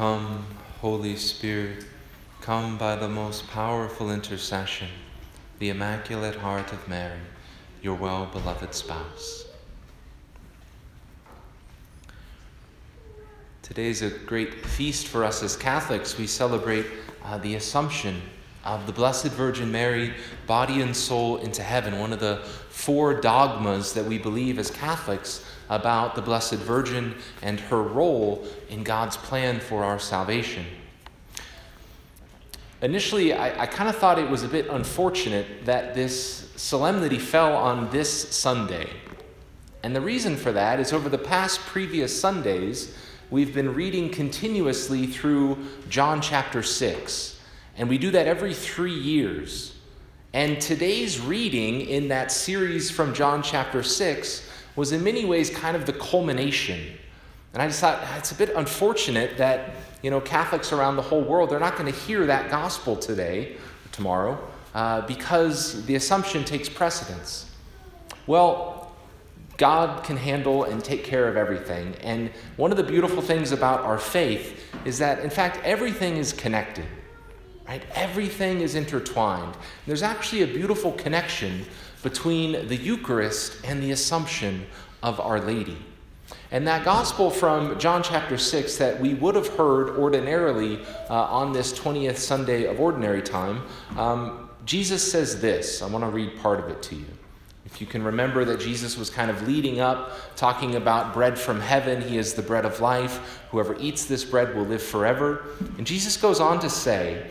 Come, Holy Spirit, come by the most powerful intercession, the Immaculate Heart of Mary, your well-beloved spouse. Today is a great feast for us as Catholics. We celebrate the Assumption of the Blessed Virgin Mary, body and soul into heaven, one of the four dogmas that we believe as Catholics about the Blessed Virgin and her role in God's plan for our salvation. Initially, I kind of thought it was a bit unfortunate that this solemnity fell on this Sunday. And the reason for that is over the past previous Sundays, we've been reading continuously through John chapter 6. And we do that every 3 years. And today's reading in that series from John chapter 6 was in many ways kind of the culmination. And I just thought, it's a bit unfortunate that, Catholics around the whole world, they're not going to hear that gospel today, or tomorrow, because the Assumption takes precedence. Well, God can handle and take care of everything. And one of the beautiful things about our faith is that, in fact, everything is connected. Right? Everything is intertwined. There's actually a beautiful connection between the Eucharist and the Assumption of Our Lady. And that gospel from John chapter 6 that we would have heard ordinarily on this 20th Sunday of Ordinary Time, Jesus says this. I want to read part of it to you. If you can remember that Jesus was kind of leading up, talking about bread from heaven. He is the bread of life. Whoever eats this bread will live forever. And Jesus goes on to say,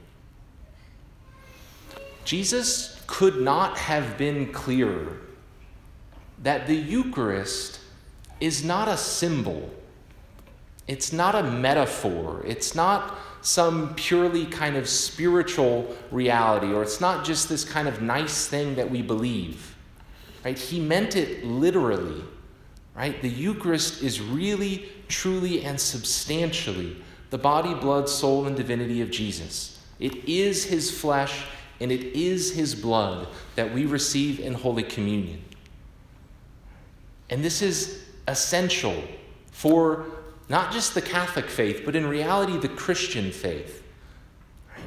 Jesus could not have been clearer that the Eucharist is not a symbol. It's not a metaphor. It's not some purely kind of spiritual reality, or it's not just this kind of nice thing that we believe. Right? He meant it literally. Right? The Eucharist is really, truly, and substantially the body, blood, soul, and divinity of Jesus. It is his flesh and it is his blood that we receive in Holy Communion. And this is essential for not just the Catholic faith, but in reality, the Christian faith.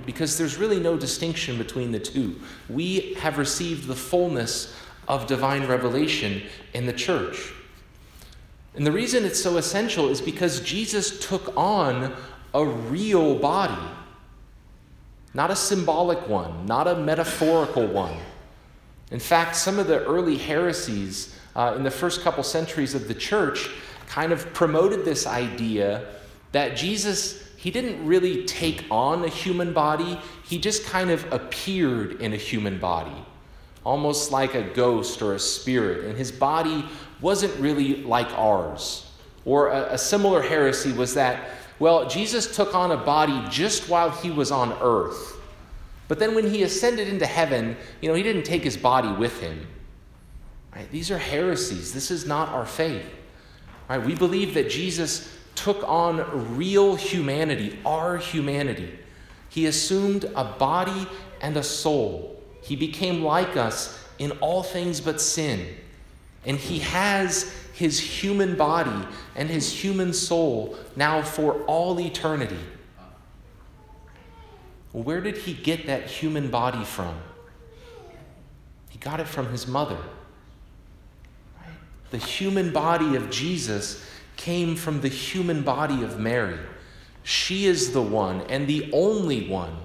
Because there's really no distinction between the two. We have received the fullness of divine revelation in the Church. And the reason it's so essential is because Jesus took on a real body. Not a symbolic one, not a metaphorical one. In fact, some of the early heresies in the first couple centuries of the Church kind of promoted this idea that Jesus, he didn't really take on a human body, he just kind of appeared in a human body, almost like a ghost or a spirit, and his body wasn't really like ours. Or a similar heresy was that, well, Jesus took on a body just while he was on earth. But then when he ascended into heaven, he didn't take his body with him. Right? These are heresies. This is not our faith. Right? We believe that Jesus took on real humanity, our humanity. He assumed a body and a soul. He became like us in all things but sin. And he has his human body and his human soul now for all eternity. Where did he get that human body from? He got it from his mother. The human body of Jesus came from the human body of Mary. She is the one and the only one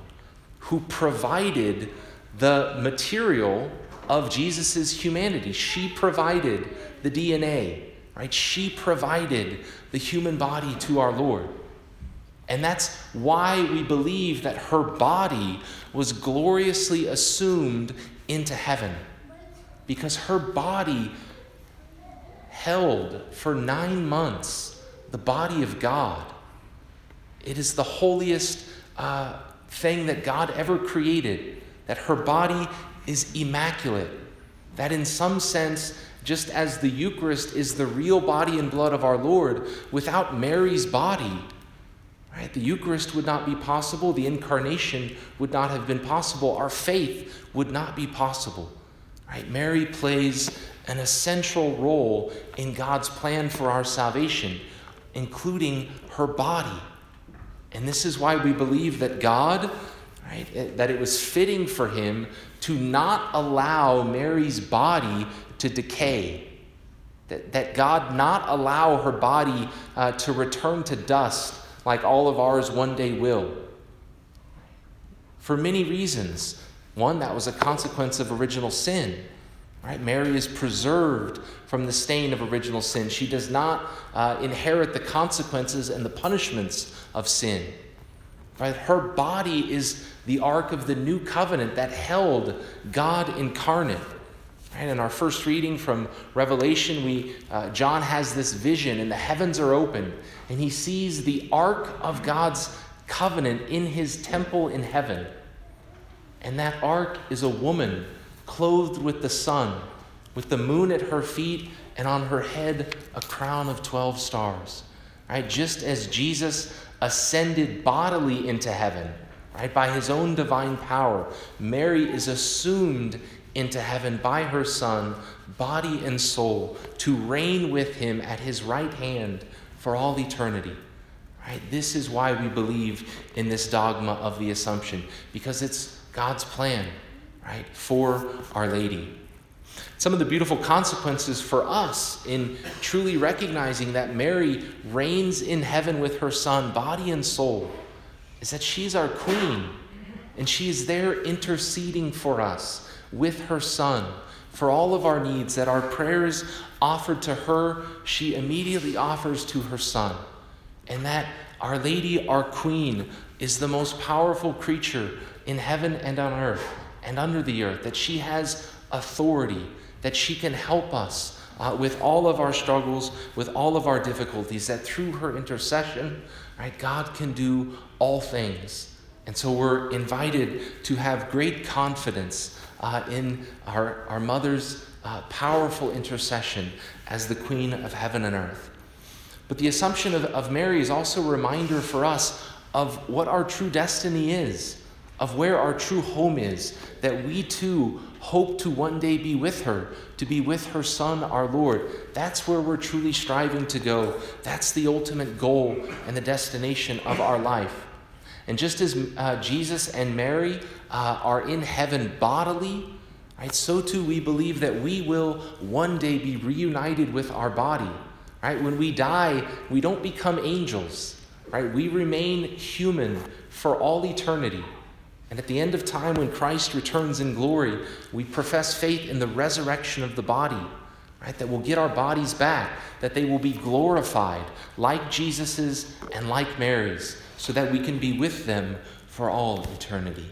who provided the material of Jesus' humanity. She provided the DNA, right? She provided the human body to our Lord. And that's why we believe that her body was gloriously assumed into heaven, because her body held for 9 months the body of God. It is the holiest thing that God ever created, that her body is immaculate, that in some sense, just as the Eucharist is the real body and blood of our Lord, without Mary's body, right, the Eucharist would not be possible, the Incarnation would not have been possible, our faith would not be possible. Right? Mary plays an essential role in God's plan for our salvation, including her body. And this is why we believe that God, right, that it was fitting for him to not allow Mary's body to decay, that God not allow her body to return to dust like all of ours one day will. For many reasons. One, that was a consequence of original sin. Right? Mary is preserved from the stain of original sin. She does not inherit the consequences and the punishments of sin. Right? Her body is the ark of the new covenant that held God incarnate. Right? In our first reading from Revelation, John has this vision, and the heavens are open, and he sees the ark of God's covenant in his temple in heaven. And that ark is a woman clothed with the sun, with the moon at her feet, and on her head a crown of 12 stars. Right? Just as Jesus ascended bodily into heaven, right, by his own divine power, Mary is assumed into heaven by her Son, body and soul, to reign with him at his right hand for all eternity. Right? This is why we believe in this dogma of the Assumption, because it's God's plan, right, for Our Lady. Some of the beautiful consequences for us in truly recognizing that Mary reigns in heaven with her Son, body and soul, is that she's our Queen, and she is there interceding for us with her Son for all of our needs, that our prayers offered to her, she immediately offers to her Son, and that Our Lady, our Queen, is the most powerful creature in heaven and on earth and under the earth, that she has authority, that she can help us with all of our struggles, with all of our difficulties, that through her intercession, right, God can do all things. And so we're invited to have great confidence in our mother's powerful intercession as the Queen of heaven and earth. But the Assumption of Mary is also a reminder for us of what our true destiny is, of where our true home is, that we too hope to one day be with her, to be with her Son, our Lord. That's where we're truly striving to go. That's the ultimate goal and the destination of our life. And just as Jesus and Mary are in heaven bodily, right, so too we believe that we will one day be reunited with our body. Right? When we die, we don't become angels. Right? We remain human for all eternity. And at the end of time, when Christ returns in glory, we profess faith in the resurrection of the body, right? That we'll get our bodies back, that they will be glorified like Jesus's and like Mary's, so that we can be with them for all eternity.